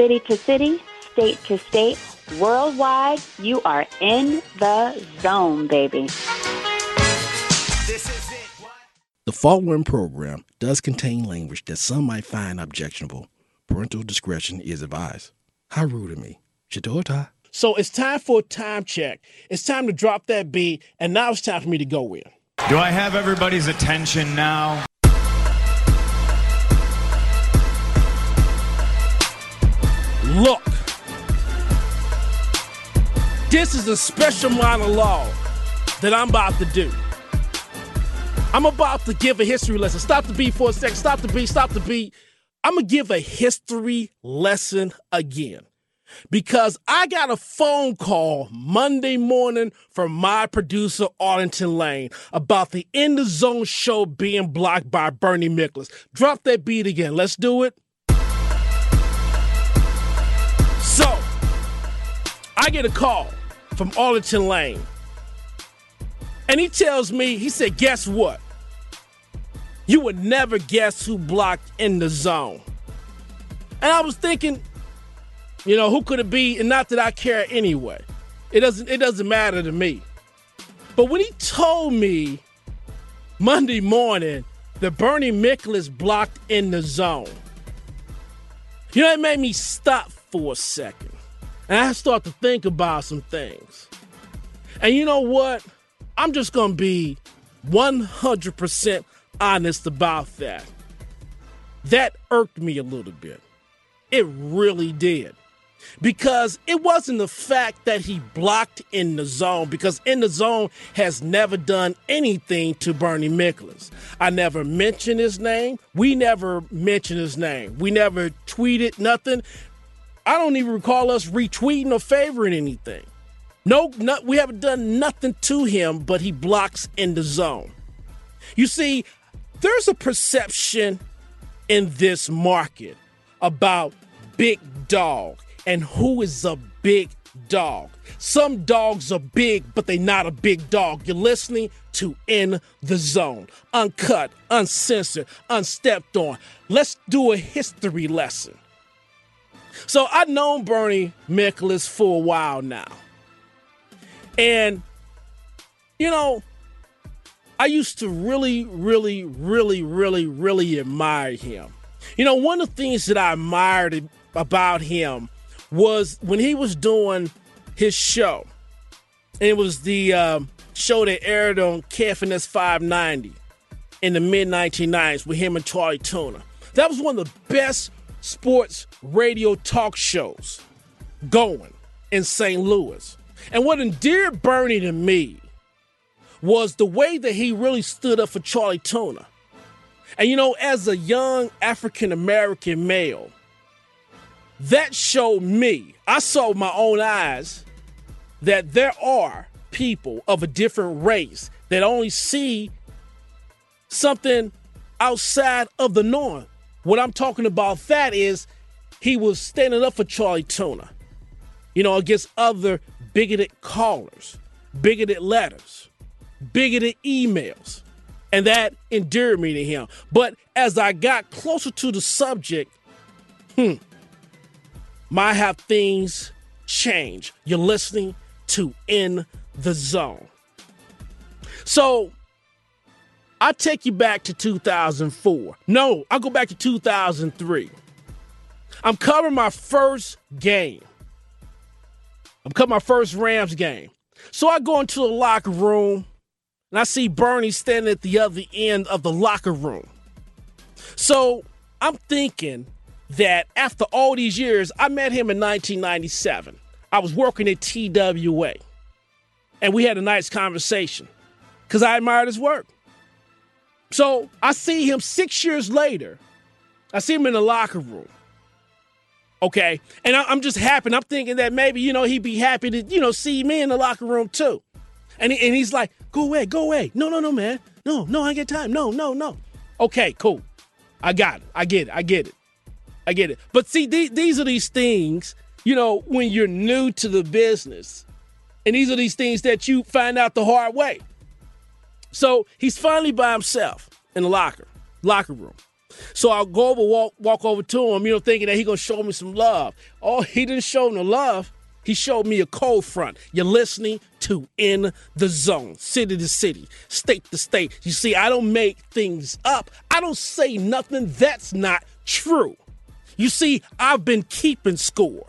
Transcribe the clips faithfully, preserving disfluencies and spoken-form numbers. city to city, state to state, worldwide, you are in the zone, baby. This is it. What? The following program does contain language that some might find objectionable. Parental discretion is advised. How rude of me. Chitota. So it's time for a time check. It's time to drop that beat, and now it's time for me to go in. Do I have everybody's attention now? Look, this is a special monologue that I'm about to do. I'm about to give a history lesson. Stop the beat for a sec. Stop the beat. Stop the beat. I'm going to give a history lesson again. Because I got a phone call Monday morning from my producer, Arlington Lane, about the In The Zone show being blocked by Bernie Miklasz. Drop that beat again. Let's do it. So, I get a call from Arlington Lane. And he tells me, he said, guess what? You would never guess who blocked In The Zone. And I was thinking, you know, who could it be? And not that I care anyway. It doesn't, it doesn't matter to me. But when he told me Monday morning that Bernie Miklasz blocked In The Zone, you know, it made me stop for a second. And I start to think about some things. And you know what? I'm just going to be one hundred percent honest about that. That irked me a little bit. It really did. Because it wasn't the fact that he blocked In The Zone, because In The Zone has never done anything to Bernie Miklasz. I never mentioned his name. We never mentioned his name. We never tweeted nothing. I don't even recall us retweeting or favoring anything. No, no, we haven't done nothing to him, but he blocks In The Zone. You see, there's a perception in this market about big dog and who is a big dog. Some dogs are big, but they're not a big dog. You're listening to In The Zone. Uncut, uncensored, unstepped on. Let's do a history lesson. So I've known Bernie Miklasz for a while now. And, you know, I used to really, really, really, really, really admire him. You know, one of the things that I admired about him was when he was doing his show. And it was the uh, show that aired on K F N S five ninety in the mid nineteen nineties with him and Charlie Tuna. That was one of the best sports radio talk shows going in Saint Louis. And what endeared Bernie to me was the way that he really stood up for Charlie Tuna. And, you know, as a young African-American male, that showed me, I saw with my own eyes, that there are people of a different race that only see something outside of the norm. What I'm talking about that is he was standing up for Charlie Tuna, you know, against other bigoted callers, bigoted letters, bigoted emails. And that endeared me to him. But as I got closer to the subject, hmm, my how things change. You're listening to In The Zone. So I take you back to two thousand four. No, I go back to two thousand three. I'm covering my first game. I'm covering my first Rams game. So I go into the locker room. And I see Bernie standing at the other end of the locker room. So I'm thinking that after all these years, I met him in nineteen ninety-seven. I was working at T W A. And we had a nice conversation because I admired his work. So I see him six years later. I see him in the locker room. Okay. And I'm just happy. I'm thinking that maybe, you know, he'd be happy to, you know, see me in the locker room too. And, he, and he's like, go away, go away. No, no, no, man. No, no, I ain't got time. No, no, no. Okay, cool. I got it. I get it. I get it. I get it. But see, these, these are these things, you know, when you're new to the business. And these are these things that you find out the hard way. So he's finally by himself in the locker, locker room. So I'll go over, walk, walk over to him, you know, thinking that he going to show me some love. Oh, he didn't show no love. He showed me a cold front. You're listening to In The Zone, city to city, state to state. You see, I don't make things up. I don't say nothing that's not true. You see, I've been keeping score.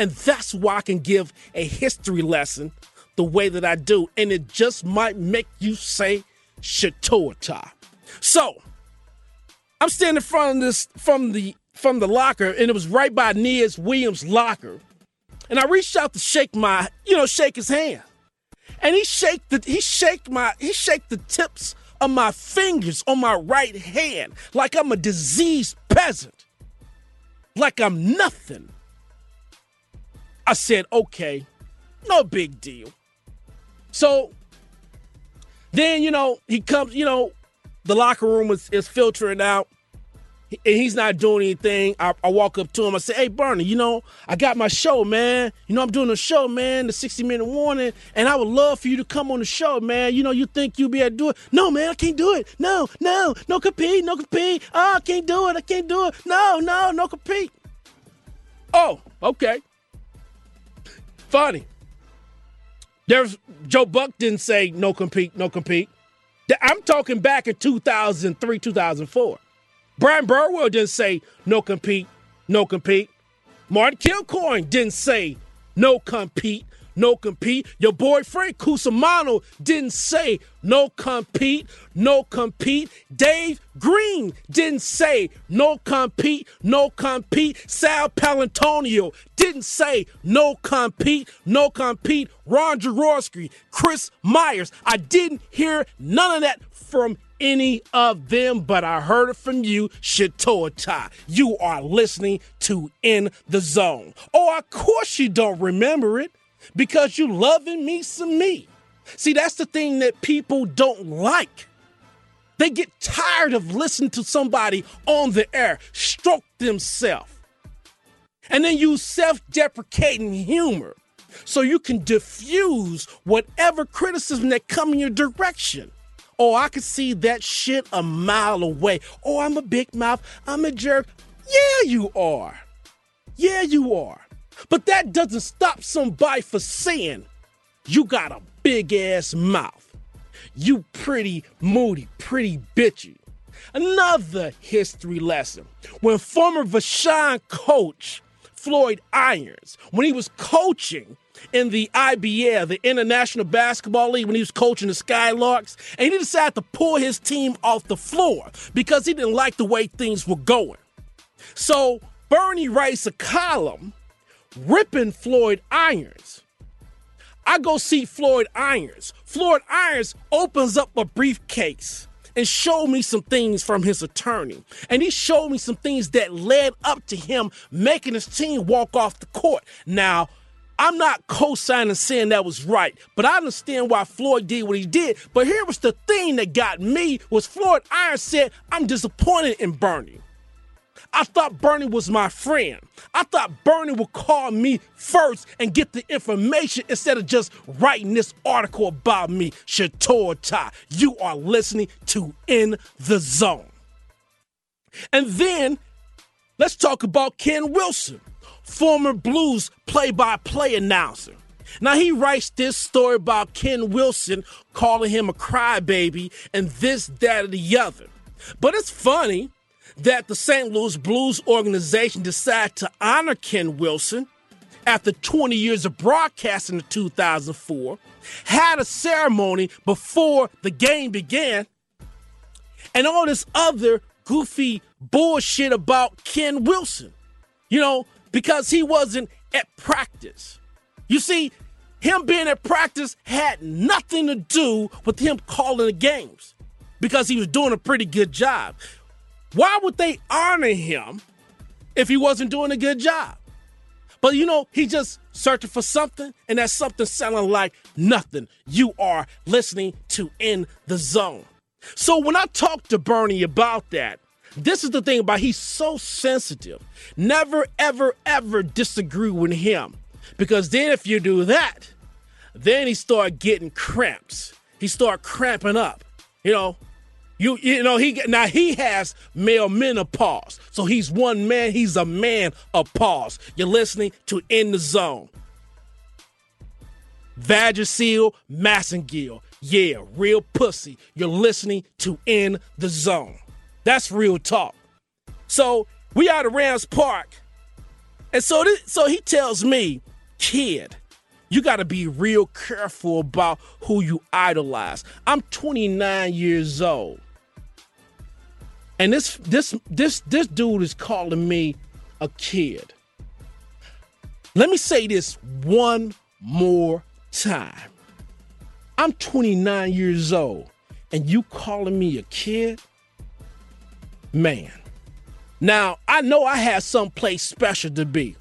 And that's why I can give a history lesson the way that I do. And it just might make you say Shatoata. So I'm standing in front of this from the from the locker, and it was right by Nia Williams' locker. And I reached out to shake my, you know, shake his hand. And he shake the he shake my he shake the tips of my fingers on my right hand like I'm a diseased peasant. Like I'm nothing. I said, okay, no big deal. So then, you know, he comes, you know, the locker room is, is filtering out, and he's not doing anything. I, I walk up to him. I say, hey, Bernie, you know, I got my show, man. You know, I'm doing a show, man, the sixty-minute warning, and I would love for you to come on the show, man. You know, you think you'll be able to do it? No, man, I can't do it. No, no, no compete, no compete. Oh, I can't do it. I can't do it. No, no, no compete. Oh, okay. Funny. There's Joe Buck didn't say no compete, no compete. I'm talking back in two thousand three, two thousand four. Brian Burwell didn't say no compete, no compete. Martin Kilcoyne didn't say no compete, no compete. Your boy Frank Cusamano didn't say no compete, no compete. Dave Green didn't say no compete, no compete. Sal Palantonio didn't say no compete, no compete. Ron Jaworski, Chris Myers. I didn't hear none of that from any of them, but I heard it from you, Shatoa Tai. You are listening to In The Zone. Oh, of course you don't remember it, because you loving me some me. See, that's the thing that people don't like. They get tired of listening to somebody on the air stroke themselves, and then use self-deprecating humor so you can diffuse whatever criticism that come in your direction. Oh, I can see that shit a mile away. Oh, I'm a big mouth. I'm a jerk. Yeah, you are. Yeah, you are. But that doesn't stop somebody for saying you got a big ass mouth. You pretty moody, pretty bitchy. Another history lesson. When former Vashon coach Floyd Irons, when he was coaching in the I B A, the International Basketball League, when he was coaching the Skylarks, and he decided to pull his team off the floor because he didn't like the way things were going. So Bernie writes a column ripping Floyd Irons. I go see Floyd Irons. Floyd Irons opens up a briefcase and showed me some things from his attorney. And he showed me some things that led up to him making his team walk off the court. Now, I'm not co-signing saying that was right, but I understand why Floyd did what he did. But here was the thing that got me, was Floyd Irons said, I'm disappointed in Bernie. I thought Bernie was my friend. I thought Bernie would call me first and get the information instead of just writing this article about me. Shatoa Tai, you are listening to In The Zone. And then let's talk about Ken Wilson, former Blues play-by-play announcer. Now, he writes this story about Ken Wilson calling him a crybaby and this, that, or the other. But it's funny that the Saint Louis Blues organization decided to honor Ken Wilson after twenty years of broadcasting in two thousand four, had a ceremony before the game began, and all this other goofy bullshit about Ken Wilson, you know, because he wasn't at practice. You see, him being at practice had nothing to do with him calling the games because he was doing a pretty good job. Why would they honor him if he wasn't doing a good job? But, you know, he just searching for something, and that something sounding like nothing. You are listening to In The Zone. So when I talked to Bernie about that, this is the thing about he's so sensitive. Never, ever, ever disagree with him, because then if you do that, then he start getting cramps. He start cramping up, you know. You you know, he now he has male men of pause. So he's one man. He's a man of pause. You're listening to In The Zone. Vagisil Massengill. Yeah, real pussy. You're listening to In The Zone. That's real talk. So we out of Rams Park. And so, this, so he tells me, kid, you got to be real careful about who you idolize. I'm twenty-nine years old. And this this this this dude is calling me a kid. Let me say this one more time. I'm twenty-nine years old and you calling me a kid? Man. Now, I know I had someplace special to be,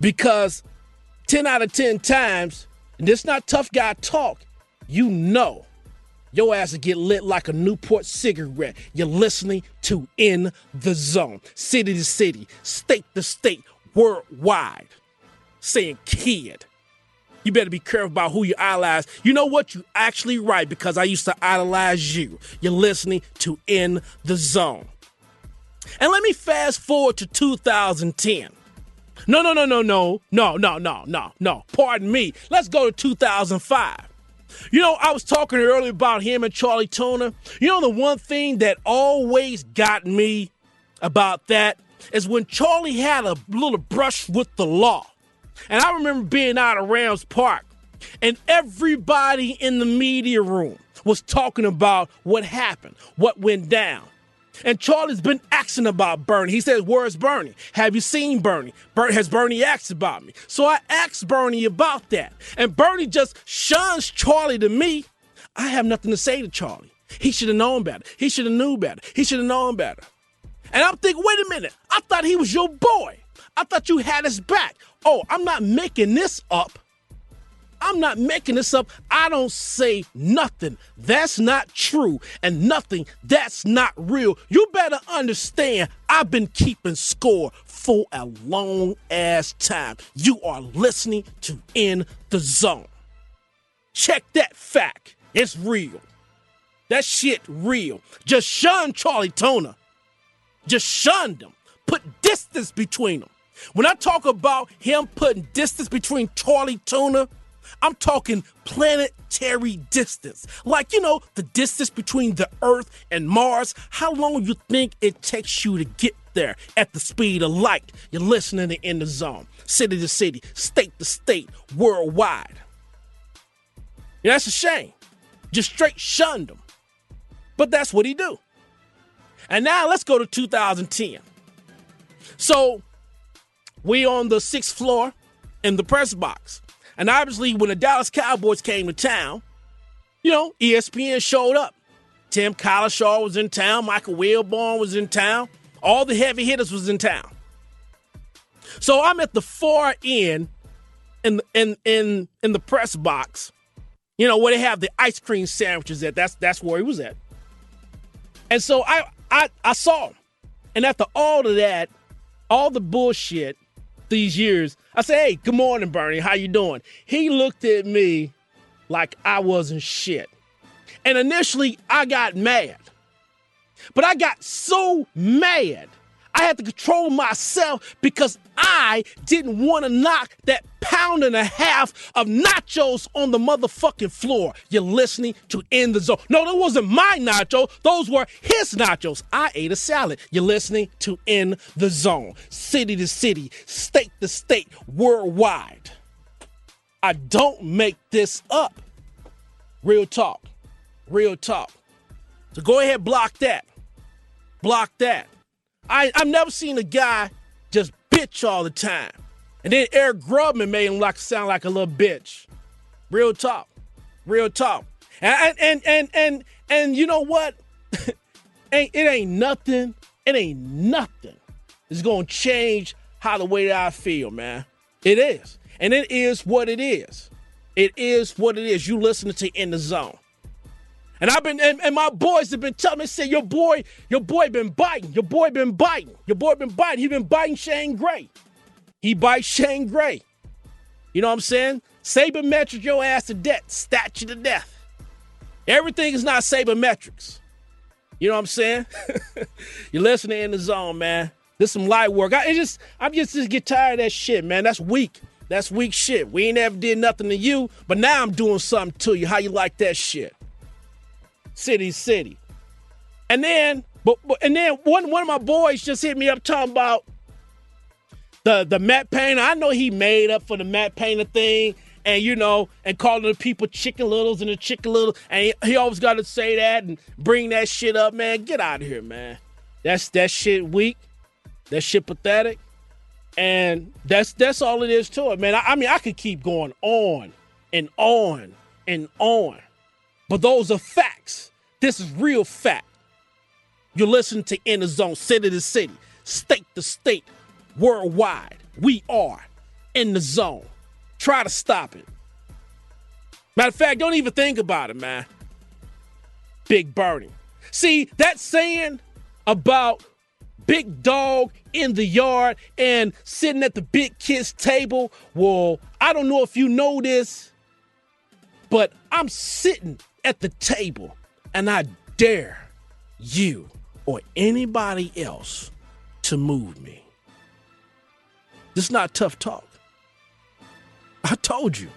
because ten out of ten times, and it's not tough guy talk, you know your ass will get lit like a Newport cigarette. You're listening to In The Zone, city to city, state to state, worldwide, saying kid. You better be careful about who you idolize. You know what? You actually right, because I used to idolize you. You're listening to In The Zone. And let me fast forward to two thousand ten. No, no, no, no, no, no, no, no, no, no. Pardon me. Let's go to two thousand five. You know, I was talking earlier about him and Charlie Tuna. You know, the one thing that always got me about that is when Charlie had a little brush with the law. And I remember being out of Rams Park, and everybody in the media room was talking about what happened, what went down. And Charlie's been asking about Bernie. He says, where's Bernie? Have you seen Bernie? Ber- has Bernie asked about me? So I asked Bernie about that. And Bernie just shuns Charlie to me. I have nothing to say to Charlie. He should have known better. He should have knew better. He should have known better. And I'm thinking, wait a minute. I thought he was your boy. I thought you had his back. Oh, I'm not making this up. I'm not making this up. I don't say nothing that's not true and nothing that's not real. You better understand, I've been keeping score for a long ass time. You are listening to In The Zone. Check that fact. It's real. That shit real. Just shun Charlie Tuna. Just shun them. Put distance between them. When I talk about him putting distance between Charlie Tuna, I'm talking planetary distance. Like, you know, the distance between the Earth and Mars. How long you think it takes you to get there at the speed of light? You're listening to In The Zone. City to city, state to state, worldwide. Yeah, that's a shame. Just straight shunned him. But that's what he do. And now let's go to two thousand ten. So we on the sixth floor in the press box. And obviously, when the Dallas Cowboys came to town, you know, E S P N showed up. Tim Collinsworth was in town. Michael Wilborn was in town. All the heavy hitters was in town. So I'm at the far end in, in, in, in the press box, you know, where they have the ice cream sandwiches at. That's that's where he was at. And so I, I, I saw him. And after all of that, all the bullshit, these years, I said, hey, good morning, Bernie. How you doing? He looked at me like I wasn't shit. And initially, I got mad. But I got so mad, I had to control myself because I didn't want to knock that pound and a half of nachos on the motherfucking floor. You're listening to In The Zone. No, that wasn't my nachos. Those were his nachos. I ate a salad. You're listening to In The Zone. City to city, state to state, worldwide. I don't make this up. Real talk. Real talk. So go ahead, block that. Block that. I, I've never seen a guy just bitch all the time. And then Eric Grubman made him like, sound like a little bitch. Real talk. Real talk. And, and, and, and, and you know what? It ain't nothing. It ain't nothing. It's going to change how the way that I feel, man. It is. And it is what it is. It is what it is. You listening to In The Zone. And I've been, and, and my boys have been telling me, say, your boy, your boy been biting. Your boy been biting. Your boy been biting. He been biting Shane Gray. He bites Shane Gray. You know what I'm saying? Sabermetrics your ass to death. Statue to death. Everything is not sabermetrics. You know what I'm saying? You're listening In The Zone, man. This some light work. I just, I'm just, just get tired of that shit, man. That's weak. That's weak shit. We ain't ever did nothing to you, but now I'm doing something to you. How you like that shit? City, city. And then, but, but and then one one of my boys just hit me up talking about the the Matt Painter. I know he made up for the Matt Painter thing, and you know, and calling the people chicken littles and the chicken little, and he, he always got to say that and bring that shit up, man. Get out of here, man. That's that shit weak. That shit pathetic. And that's that's all it is to it, man. I, I mean, I could keep going on and on and on. But those are facts. This is real fact. You're listening to In The Zone, city to city, state to state, worldwide. We are In The Zone. Try to stop it. Matter of fact, don't even think about it, man. Big Bernie. See, that saying about big dog in the yard and sitting at the big kid's table. Well, I don't know if you know this, but I'm sitting at the table and I dare you or anybody else to move me. This is not tough talk. I told you,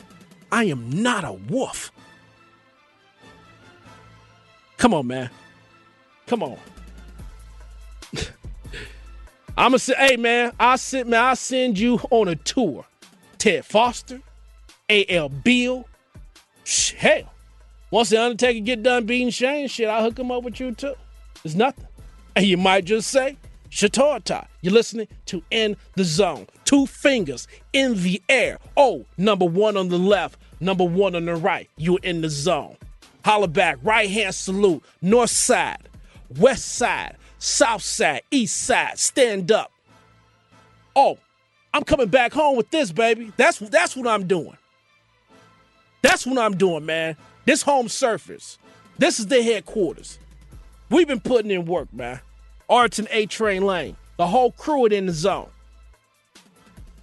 I am not a wolf. Come on, man. Come on. I'm going to say, hey, man, I'll send, man, I'll send you on a tour. Ted Foster, A L Bill. Hell, once the Undertaker get done beating Shane, shit, I'll hook him up with you, too. It's nothing. And you might just say, Shatorta. You're listening to In The Zone. Two fingers in the air. Oh, number one on the left, number one on the right. You're in the zone. Holler back, right-hand salute, north side, west side. South side, east side, stand up. Oh, I'm coming back home with this, baby. That's, that's what I'm doing. That's what I'm doing, man. This home surface. This is their headquarters. We've been putting in work, man. Arlington A-Train Lane. The whole crew is in the zone.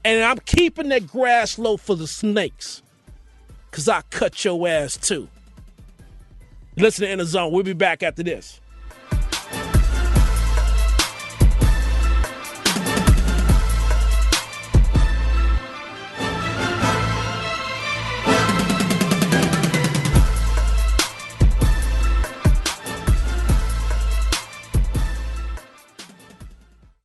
And I'm keeping that grass low for the snakes. Because I cut your ass, too. Listen to In The Zone. We'll be back after this.